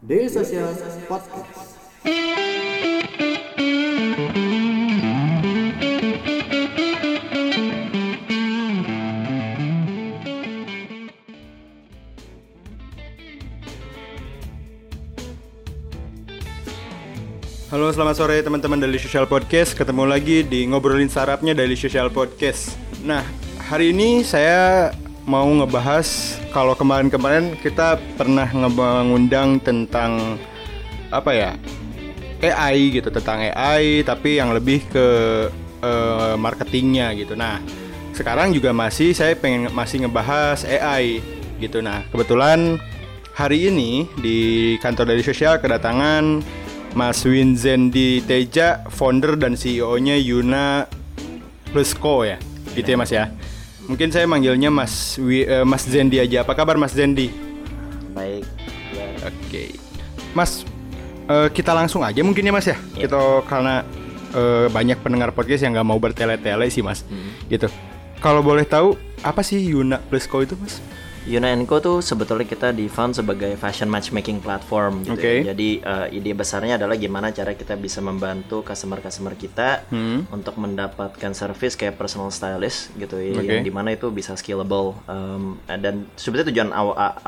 Daily Social Podcast. Halo, selamat sore teman-teman Daily Social Podcast. Ketemu lagi di ngobrolin sarapnya Daily Social Podcast. Nah, hari ini saya mau ngebahas, kalau kemarin-kemarin kita pernah ngundang tentang AI gitu, tentang AI tapi yang lebih ke marketingnya gitu. Nah, sekarang juga saya pengen ngebahas AI gitu. Nah, kebetulan hari ini di kantor Daily Social kedatangan Mas Winzendi Teja, founder dan CEO-nya Yuna & Co ya. Gitu ya, Mas ya. Mungkin saya manggilnya Mas Zendi aja. Apa kabar Mas Zendi? Baik. Oke. Mas, kita langsung aja mungkin ya Mas ya. Kita karena banyak pendengar podcast yang nggak mau bertele-tele sih Mas. Gitu. Kalau boleh tahu apa sih Yuna & Co itu Mas? Yuna & Co tuh sebetulnya kita di-found sebagai fashion matchmaking platform gitu. Okay. Ya. Jadi ide besarnya adalah gimana cara kita bisa membantu customer kita untuk mendapatkan service kayak personal stylist gitu. Yang dimana itu bisa scalable dan sebetulnya tujuan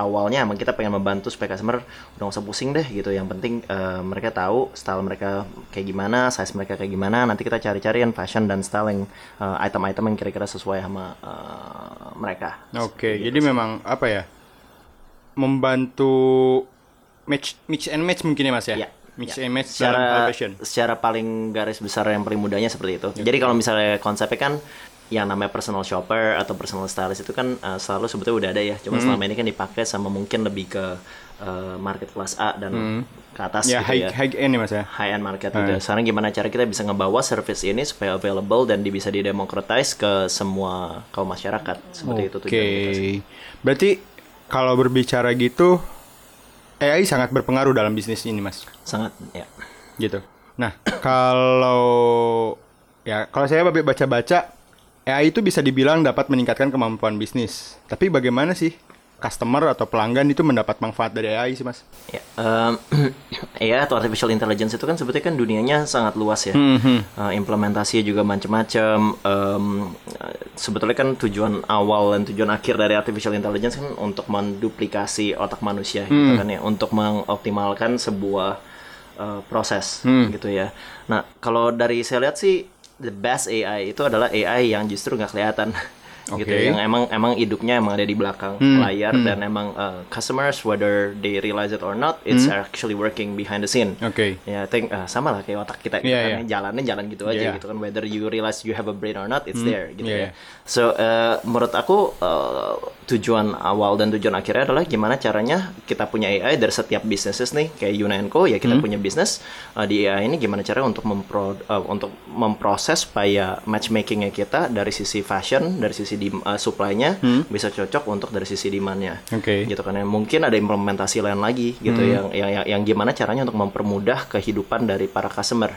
awalnya emang kita pengen membantu supaya customer udah gak usah pusing deh gitu. Yang penting mereka tahu style mereka kayak gimana, size mereka kayak gimana. Nanti kita cari-carian fashion dan styling item-item yang kira-kira sesuai sama mereka. Oke, gitu. Jadi memang membantu mix and match mungkin ya Mas ya? Iya. And match secara fashion. Secara paling garis besar yang paling mudahnya seperti itu. Jadi kalau misalnya konsepnya kan yang namanya personal shopper atau personal stylist itu kan selalu sebetulnya udah ada ya. Cuma selama ini kan dipakai sama mungkin lebih ke market kelas A dan ke atas ya, gitu high end ya Mas ya. High end market gitu. Sekarang gimana cara kita bisa ngebawa service ini supaya available dan bisa didemocratize ke semua kaum masyarakat seperti itu tujuan kita sih. Berarti kalau berbicara gitu AI sangat berpengaruh dalam bisnis ini Mas. Sangat ya. Gitu. Nah, kalau saya baca-baca AI itu bisa dibilang dapat meningkatkan kemampuan bisnis. Tapi bagaimana sih customer atau pelanggan itu mendapat manfaat dari AI sih Mas? Ya, AI atau artificial intelligence itu kan sebetulnya kan dunianya sangat luas ya. Implementasinya juga macam-macam. Sebetulnya kan tujuan awal dan tujuan akhir dari artificial intelligence kan untuk menduplikasi otak manusia gitu kan ya, untuk mengoptimalkan sebuah proses gitu ya. Nah, kalau dari saya lihat sih the best AI itu adalah AI yang justru nggak kelihatan, gitu. Yang emang hidupnya emang ada di belakang layar dan emang customers whether they realize it or not, it's actually working behind the scene. Ya, I think sama lah kayak otak kita kan jalannya jalan gitu aja gitu kan. Whether you realize you have a brain or not, it's there gitu ya. So menurut aku tujuan awal dan tujuan akhirnya adalah gimana caranya kita punya AI dari setiap businesses nih kayak Yuna & Co ya kita punya bisnis di AI ini gimana caranya untuk memproses supaya matchmakingnya kita dari sisi fashion, dari sisi supply-nya bisa cocok untuk dari sisi demand-nya. Gitu kan. Mungkin ada implementasi lain lagi gitu yang gimana caranya untuk mempermudah kehidupan dari para customer.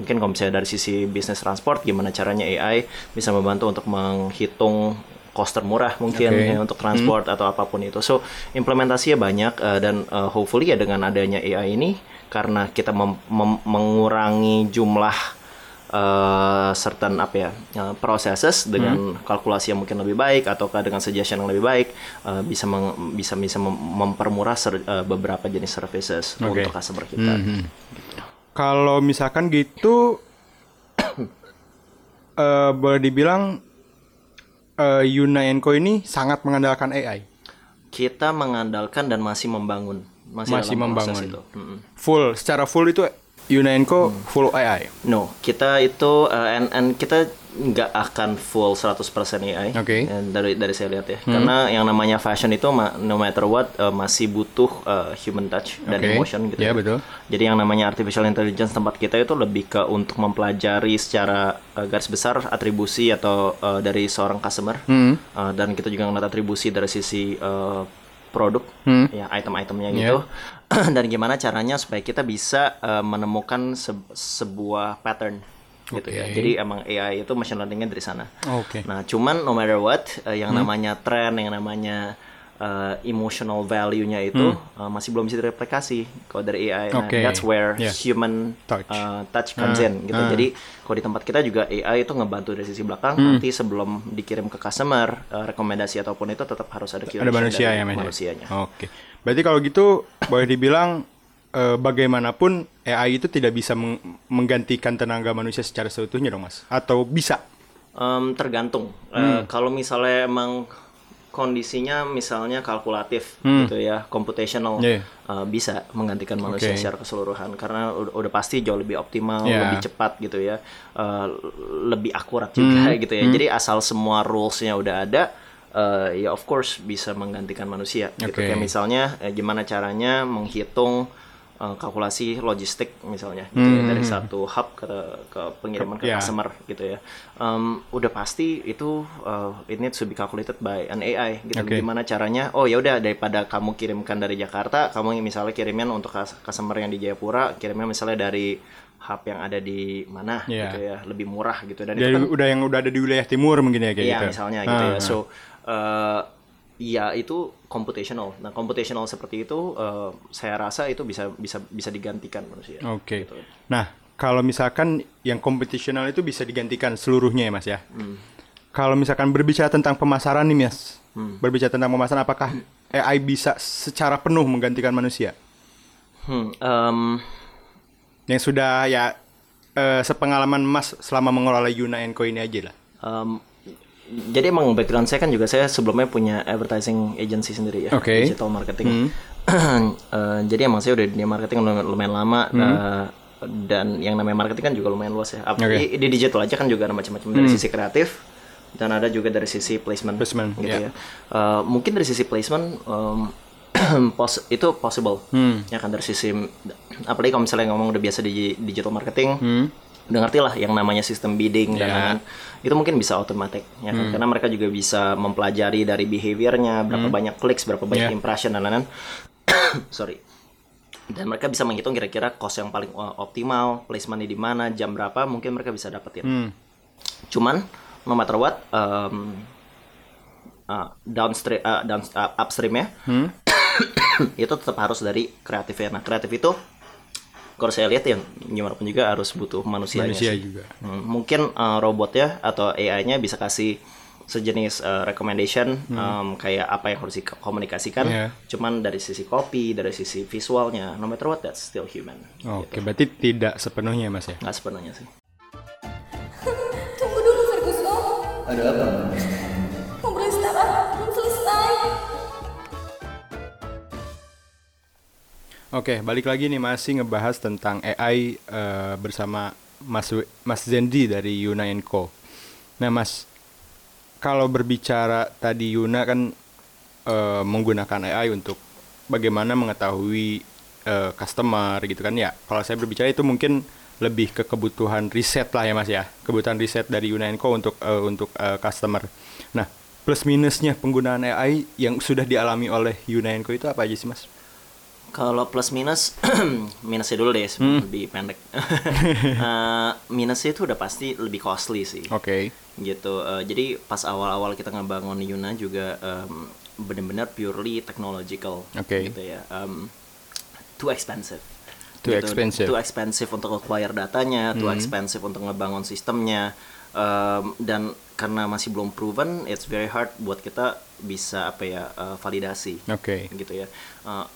Mungkin kalau misalnya dari sisi bisnis transport gimana caranya AI bisa membantu untuk menghitung kos termurah mungkin ya, untuk transport atau apapun itu. So, implementasinya banyak dan hopefully ya dengan adanya AI ini karena kita mengurangi jumlah certain processes dengan kalkulasi yang mungkin lebih baik ataukah dengan suggestion yang lebih baik bisa mempermurah beberapa jenis services untuk customer kita. Kalau misalkan gitu boleh dibilang Yuna & Co ini sangat mengandalkan AI. Kita mengandalkan dan masih membangun proses itu. Secara full itu Yuna & Co full AI? No, kita itu and kita nggak akan full 100% AI. Dari saya lihat ya. Karena yang namanya fashion itu no matter what masih butuh human touch dan emotion gitu. Betul. Jadi yang namanya artificial intelligence tempat kita itu lebih ke untuk mempelajari secara garis besar atribusi atau dari seorang customer. Dan kita juga ngeliat atribusi dari sisi produk, ya item-itemnya gitu, dan gimana caranya supaya kita bisa menemukan sebuah pattern gitu ya. Jadi emang AI itu machine learning-nya dari sana. Nah, cuman no matter what, yang namanya trend, yang namanya emotional value-nya itu masih belum bisa direplikasi kalau dari AI. Okay. That's where human touch comes in gitu. Jadi kalau di tempat kita juga AI itu ngebantu dari sisi belakang, nanti sebelum dikirim ke customer, rekomendasi ataupun itu tetap harus ada curation, ada manusia, manusianya. Oke. Okay. Berarti kalau gitu boleh dibilang bagaimanapun AI itu tidak bisa menggantikan tenaga manusia secara seutuhnya dong, Mas? Atau bisa? Tergantung. Kalau misalnya emang kondisinya misalnya kalkulatif gitu ya, computational, bisa menggantikan manusia secara keseluruhan karena udah pasti jauh lebih optimal, lebih cepat gitu ya, lebih akurat juga gitu ya. Jadi asal semua rules-nya udah ada, ya of course bisa menggantikan manusia gitu. Kayak misalnya gimana caranya menghitung kalkulasi logistik misalnya gitu ya, dari satu hub ke pengiriman ke customer gitu ya, udah pasti itu it needs to be calculated by an AI gitu. Gimana caranya, oh ya udah daripada kamu kirimkan dari Jakarta, kamu misalnya kirimin untuk customer yang di Jayapura, kirimnya misalnya dari hub yang ada di mana gitu ya, lebih murah gitu. Dan itu kan udah yang udah ada di wilayah timur mungkin ya kayak gitu misalnya gitu ya. So ya itu computational. Nah, computational seperti itu saya rasa itu bisa digantikan manusia. Oke. Gitu. Nah, kalau misalkan yang computational itu bisa digantikan seluruhnya ya, Mas ya. Kalau misalkan berbicara tentang pemasaran nih, Mas. Berbicara tentang pemasaran, apakah AI bisa secara penuh menggantikan manusia? Yang sudah ya sepengalaman Mas selama mengelola Yuna & Co ini aja lah. Jadi emang background saya kan juga, saya sebelumnya punya advertising agency sendiri ya, digital marketing. Jadi emang saya udah di marketing lumayan lama, dan yang namanya marketing kan juga lumayan luas ya. Di digital aja kan juga ada macam-macam, dari sisi kreatif dan ada juga dari sisi placement gitu ya. Mungkin dari sisi placement itu possible ya kan, dari sisi apalagi kalau misalnya ngomong udah biasa di digital marketing, udah ngerti lah yang namanya sistem bidding dan lain-lain, itu mungkin bisa automatic ya kan? Karena mereka juga bisa mempelajari dari behaviornya, berapa banyak kliks, berapa banyak impression dan lain-lain. Dan mereka bisa menghitung kira-kira cost yang paling optimal, placement di mana, jam berapa, mungkin mereka bisa dapetin. Cuman no matter what, upstreamnya itu tetap harus dari kreatifnya. Nah, kreatif itu kalau saya lihat ya gimana pun juga harus butuh manusianya. Manusia juga. Mungkin robotnya atau AI-nya bisa kasih sejenis recommendation, kayak apa yang harus dikomunikasikan. Cuman dari sisi copy, dari sisi visualnya, no matter what, that's still human. Oke, gitu. Berarti tidak sepenuhnya, Mas ya? Nggak sepenuhnya sih. Tunggu dulu, Ferguson. Ada apa? Oke, balik lagi nih, masih ngebahas tentang AI bersama Mas Zendi dari Yuna & Co. Nah, Mas, kalau berbicara tadi Yuna kan menggunakan AI untuk bagaimana mengetahui customer gitu kan ya. Kalau saya berbicara itu mungkin lebih ke kebutuhan riset lah ya, Mas ya. Kebutuhan riset dari Yuna & Co untuk customer. Nah, plus minusnya penggunaan AI yang sudah dialami oleh Yuna & Co itu apa aja sih, Mas? Kalau plus minus, minusnya dulu deh, lebih pendek. Minusnya itu udah pasti lebih costly sih. Gitu. Jadi pas awal-awal kita ngebangun Yuna juga benar-benar purely technological. Gitu ya. Too expensive. Too expensive untuk acquire datanya, too expensive untuk ngebangun sistemnya. Dan karena masih belum proven, it's very hard buat kita bisa validasi, gitu ya.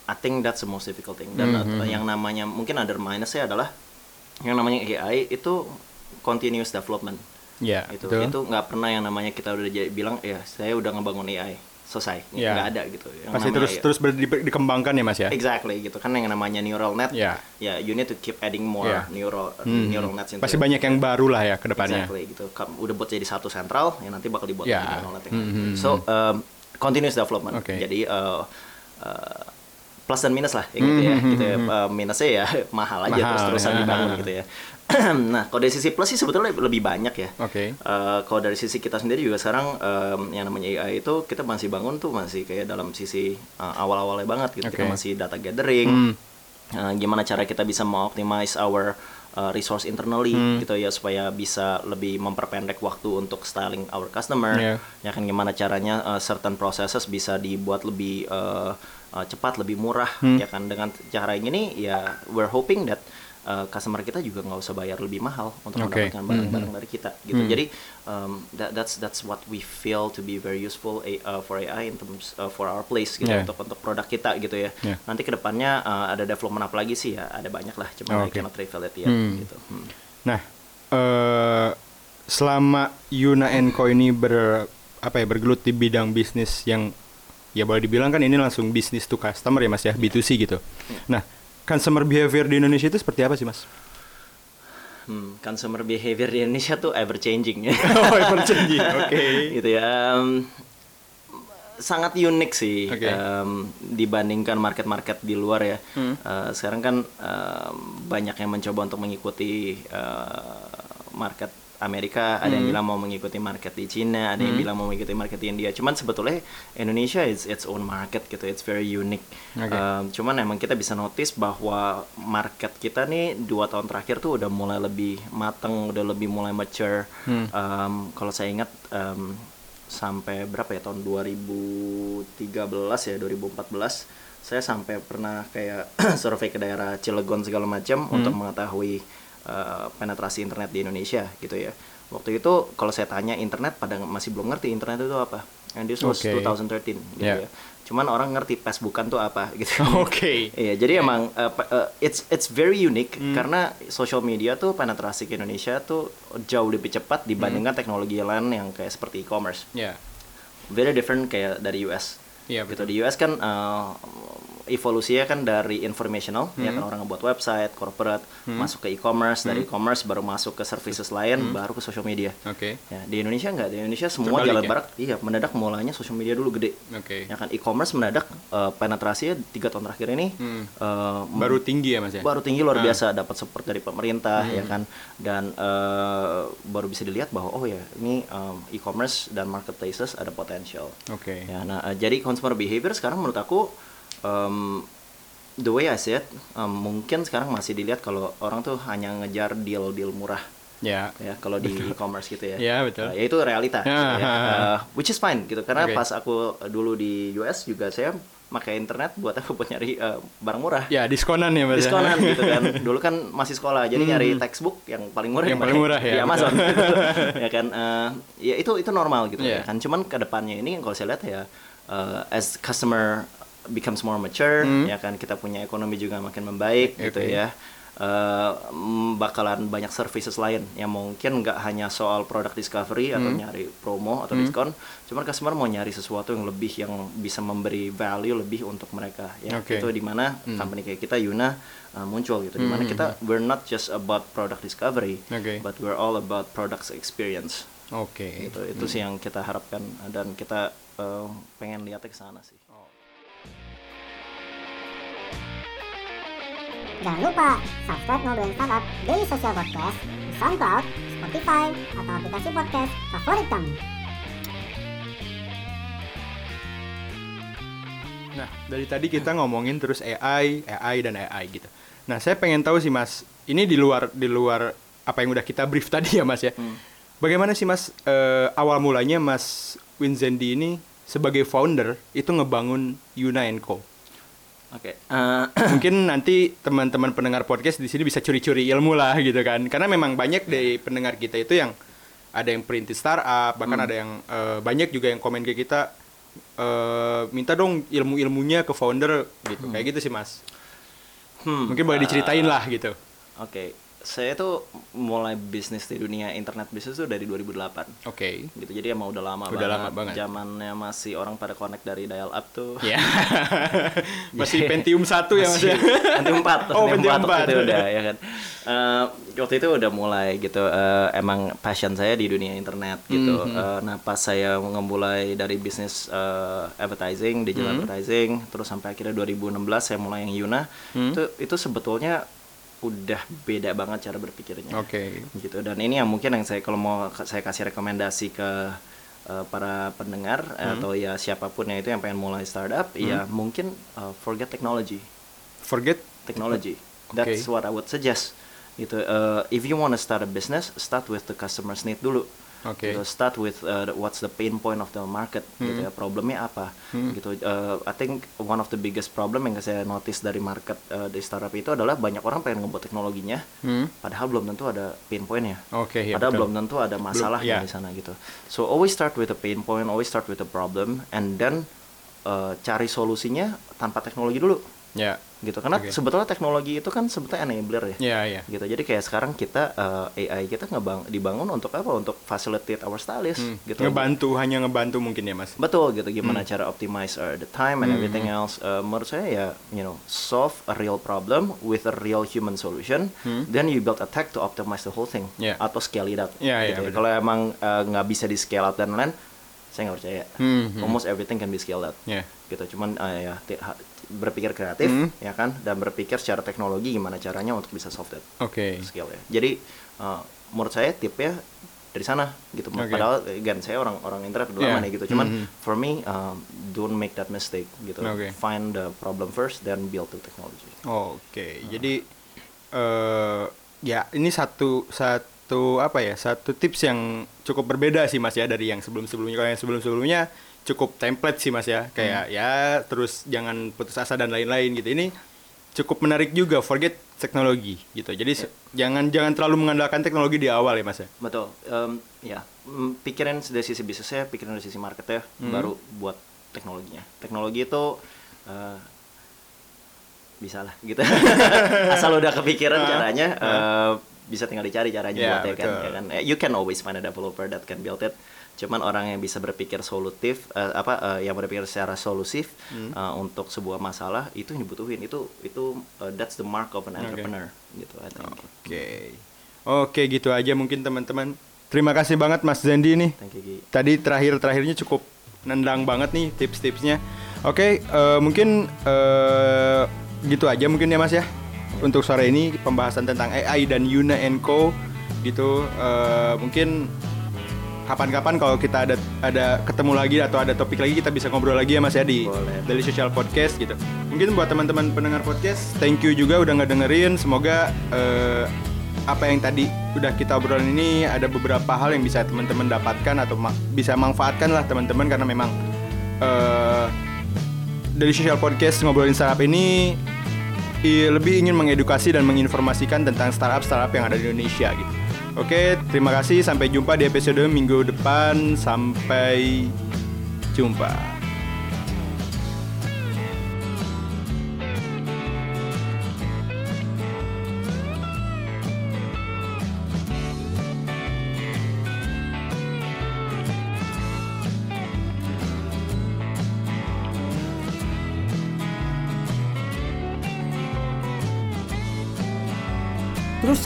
I think that's the most difficult thing. Dan yang namanya mungkin other minusnya adalah yang namanya AI itu continuous development. Itu nggak pernah yang namanya kita udah bilang ya saya udah ngebangun AI selesai, nggak ada gitu. Yang pasti terus dikembangkan ya, Mas ya. Exactly gitu kan, yang namanya neural net. Ya, you need to keep adding more neural nets. Pasti banyak yang baru lah ya kedepannya. Exactly gitu. Udah buat jadi satu sentral, yang nanti bakal dibuat neural net. So continuous development. Jadi plus dan minus lah ya, gitu ya. Gitu ya. Minusnya ya mahal aja terus-terusan dibangun gitu ya. Nah, kalau dari sisi plus sih sebetulnya lebih banyak ya. Kalau dari sisi kita sendiri juga sekarang yang namanya AI itu kita masih bangun tuh masih kayak dalam sisi awal-awalnya banget gitu. Kita masih data gathering. Gimana cara kita bisa mengoptimize our resource internally gitu ya, supaya bisa lebih memperpendek waktu untuk styling our customer. Ya kan, gimana caranya certain processes bisa dibuat lebih cepat, lebih murah, ya kan. Dengan cara yang ini ya, we're hoping that customer kita juga nggak usah bayar lebih mahal untuk mendapatkan barang-barang dari kita gitu. Jadi that's what we feel to be very useful for AI in terms for our place gitu, untuk produk kita gitu ya. Nanti kedepannya ada development apa lagi sih ya, ada banyak lah, cuma I cannot reveal it yet gitu. Nah, selama Yuna & Co ini bergelut di bidang bisnis yang ya boleh dibilang kan ini langsung bisnis to customer ya Mas ya, B2C gitu. Nah, consumer behavior di Indonesia itu seperti apa sih, Mas? Consumer behavior di Indonesia tuh ever changing ya. Oke. Gitu ya. Sangat unik sih dibandingkan market-market di luar ya. Sekarang kan banyak yang mencoba untuk mengikuti market Amerika, ada yang bilang mau mengikuti market di Cina, ada yang bilang mau mengikuti market di India. Cuman sebetulnya Indonesia is its own market gitu, it's very unique. Cuman emang kita bisa notice bahwa market kita nih 2 tahun terakhir tuh udah mulai lebih mateng, udah lebih mulai mature. Kalau saya ingat sampai berapa ya, tahun 2013 ya, 2014 saya sampai pernah kayak survei ke daerah Cilegon segala macam untuk mengetahui penetrasi internet di Indonesia gitu ya. Waktu itu kalau saya tanya internet, pada masih belum ngerti internet itu apa. And this was 2013 gitu ya. Cuman orang ngerti Facebookan tuh apa gitu. Iya, jadi emang it's very unique karena social media tuh penetrasi ke Indonesia tuh jauh lebih cepat dibandingkan teknologi lain yang kayak seperti e-commerce. Very different kayak dari US. Gitu. Di US kan evolusinya kan dari informational, ya kan, orang ngebuat website, corporate, masuk ke e-commerce, dari e-commerce baru masuk ke services lain, baru ke social media. Ya, di Indonesia enggak, di Indonesia semua jalan barat, mendadak mulanya social media dulu gede. Ya kan, e-commerce mendadak penetrasinya 3 tahun terakhir ini baru tinggi ya Mas ya? Baru tinggi luar biasa, dapat support dari pemerintah ya kan, dan baru bisa dilihat bahwa oh ya, ini e-commerce dan marketplaces ada potensial. Ya, nah jadi consumer behavior sekarang menurut aku the way I see it, mungkin sekarang masih dilihat kalau orang tuh hanya ngejar deal murah. Ya, kalau di e-commerce gitu ya. Ya itu realita. Which is fine gitu, karena pas aku dulu di US juga saya pakai internet buat aku buat nyari barang murah. Diskonan ya Mas. Diskonan gitu kan. Dulu kan masih sekolah, jadi nyari textbook yang paling murah. Yang paling murah ya. Di Amazon gitu. Ya kan, ya itu normal gitu ya kan. Cuman ke depannya ini kalau saya lihat ya as customer becomes more mature, ya kan, kita punya ekonomi juga makin membaik gitu ya. Bakalan banyak services lain yang mungkin nggak hanya soal product discovery atau nyari promo atau diskon, cuman customer mau nyari sesuatu yang lebih, yang bisa memberi value lebih untuk mereka ya. Itu dimana company kayak kita Yuna muncul gitu, dimana kita we're not just about product discovery, but we're all about product experience. Gitu, itu sih yang kita harapkan dan kita pengen lihat ke sana sih. Jangan lupa subscribe Ngobrolin Startup Daily Social Podcast di SoundCloud, Spotify, atau aplikasi podcast favorit kamu. Nah, dari tadi kita ngomongin terus AI dan AI gitu. Nah, saya pengen tahu sih Mas, ini di luar apa yang udah kita brief tadi ya Mas ya. Bagaimana sih Mas awal mulanya Mas Winzendi ini sebagai founder itu ngebangun Yuna & Co? Mungkin nanti teman-teman pendengar podcast di sini bisa curi-curi ilmu lah gitu kan, karena memang banyak dari pendengar kita itu yang ada yang perintis startup, bahkan ada yang banyak juga yang komen ke kita minta dong ilmu-ilmunya ke founder gitu, kayak gitu sih Mas. Mungkin boleh diceritain lah gitu. Saya tuh mulai bisnis di dunia internet bisnis tuh dari 2008. Gitu, jadi emang udah lama banget. Zamannya masih orang pada connect dari dial up tuh. Masih Pentium 1 ya Mas ya. Pentium 4 gitu udah ya kan. Waktu itu udah mulai gitu, emang passion saya di dunia internet gitu. Nah, pas saya memulai dari bisnis advertising, digital advertising, terus sampai akhirnya 2016 saya mulai yang Yuna. Itu sebetulnya udah beda banget cara berpikirnya, gitu. Dan ini yang mungkin yang saya, kalau mau saya kasih rekomendasi ke para pendengar atau ya siapapun yang itu yang pengen mulai startup, ya mungkin forget technology. That's what I would suggest. gitu. If you want to start a business, start with the customer's need dulu. Okay. Gitu, start with what's the pain point of the market, gitu ya, problemnya apa, gitu. I think one of the biggest problem yang saya notice dari market di startup itu adalah banyak orang pengen ngebuat teknologinya, padahal belum tentu ada pain pointnya, okay, yeah, padahal belum tentu ada masalahnya di sana gitu. So always start with the pain point, always start with the problem, and then cari solusinya tanpa teknologi dulu. Ya, gitu. Karena sebetulnya teknologi itu kan sebetulnya enabler ya. Gitu. Jadi kayak sekarang kita AI kita dibangun untuk apa? Untuk facilitate our stylist, gitu. Hanya ngebantu mungkin ya, Mas. Betul, gitu. Gimana cara optimize the time and everything else. Menurut saya ya, you know, solve a real problem with a real human solution, then you build a tech to optimize the whole thing, atau scale it out. Gitu. Kalau emang nggak bisa di scale out dan lain, saya nggak percaya. Almost everything can be scaled out. Gitu. Cuman ya berpikir kreatif, ya kan, dan berpikir secara teknologi gimana caranya untuk bisa solve that skill ya. Jadi menurut saya tipnya dari sana gitu. Padahal again saya orang internet udah lama nih gitu. Cuman for me don't make that mistake gitu. Find the problem first then build the technology. Jadi ya ini satu apa ya? Satu tips yang cukup berbeda sih Mas ya dari yang sebelum-sebelumnya. Kalau yang sebelum-sebelumnya cukup template sih Mas ya, kayak ya terus jangan putus asa dan lain-lain gitu. Ini cukup menarik juga, forget teknologi gitu. Jadi jangan terlalu mengandalkan teknologi di awal ya Mas ya. Betul. Ya, pikirin dari sisi bisnisnya, pikirin dari sisi marketnya, baru buat teknologinya. Teknologi itu bisa lah gitu. Asal udah kepikiran caranya, bisa tinggal dicari caranya buatnya kan, ya kan. You can always find a developer that can build it. Cuman orang yang bisa berpikir solutif, yang berpikir secara solusif untuk sebuah masalah itu yang dibutuhin. Itu that's the mark of an entrepreneur gitu. Oke, gitu aja mungkin teman-teman. Terima kasih banget Mas Zendi nih. Thank you. Tadi terakhirnya cukup nendang banget nih tips-tipsnya. Oke, mungkin gitu aja mungkin ya Mas ya. Untuk sore ini pembahasan tentang AI dan Yuna & Co gitu. Mungkin kapan-kapan kalau kita ada ketemu lagi atau ada topik lagi, kita bisa ngobrol lagi ya Mas ya di Daily Social Podcast gitu. Mungkin buat teman-teman pendengar podcast, thank you juga udah ngedengerin. Semoga apa yang tadi udah kita obrolin ini ada beberapa hal yang bisa teman-teman dapatkan atau bisa manfaatkan lah teman-teman, karena memang Daily Social Podcast ngobrolin startup ini lebih ingin mengedukasi dan menginformasikan tentang startup-startup yang ada di Indonesia gitu. Oke, terima kasih. Sampai jumpa di episode minggu depan. Sampai jumpa. Terus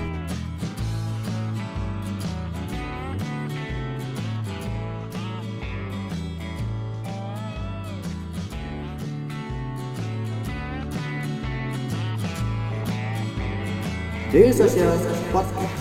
Daily Social Podcast.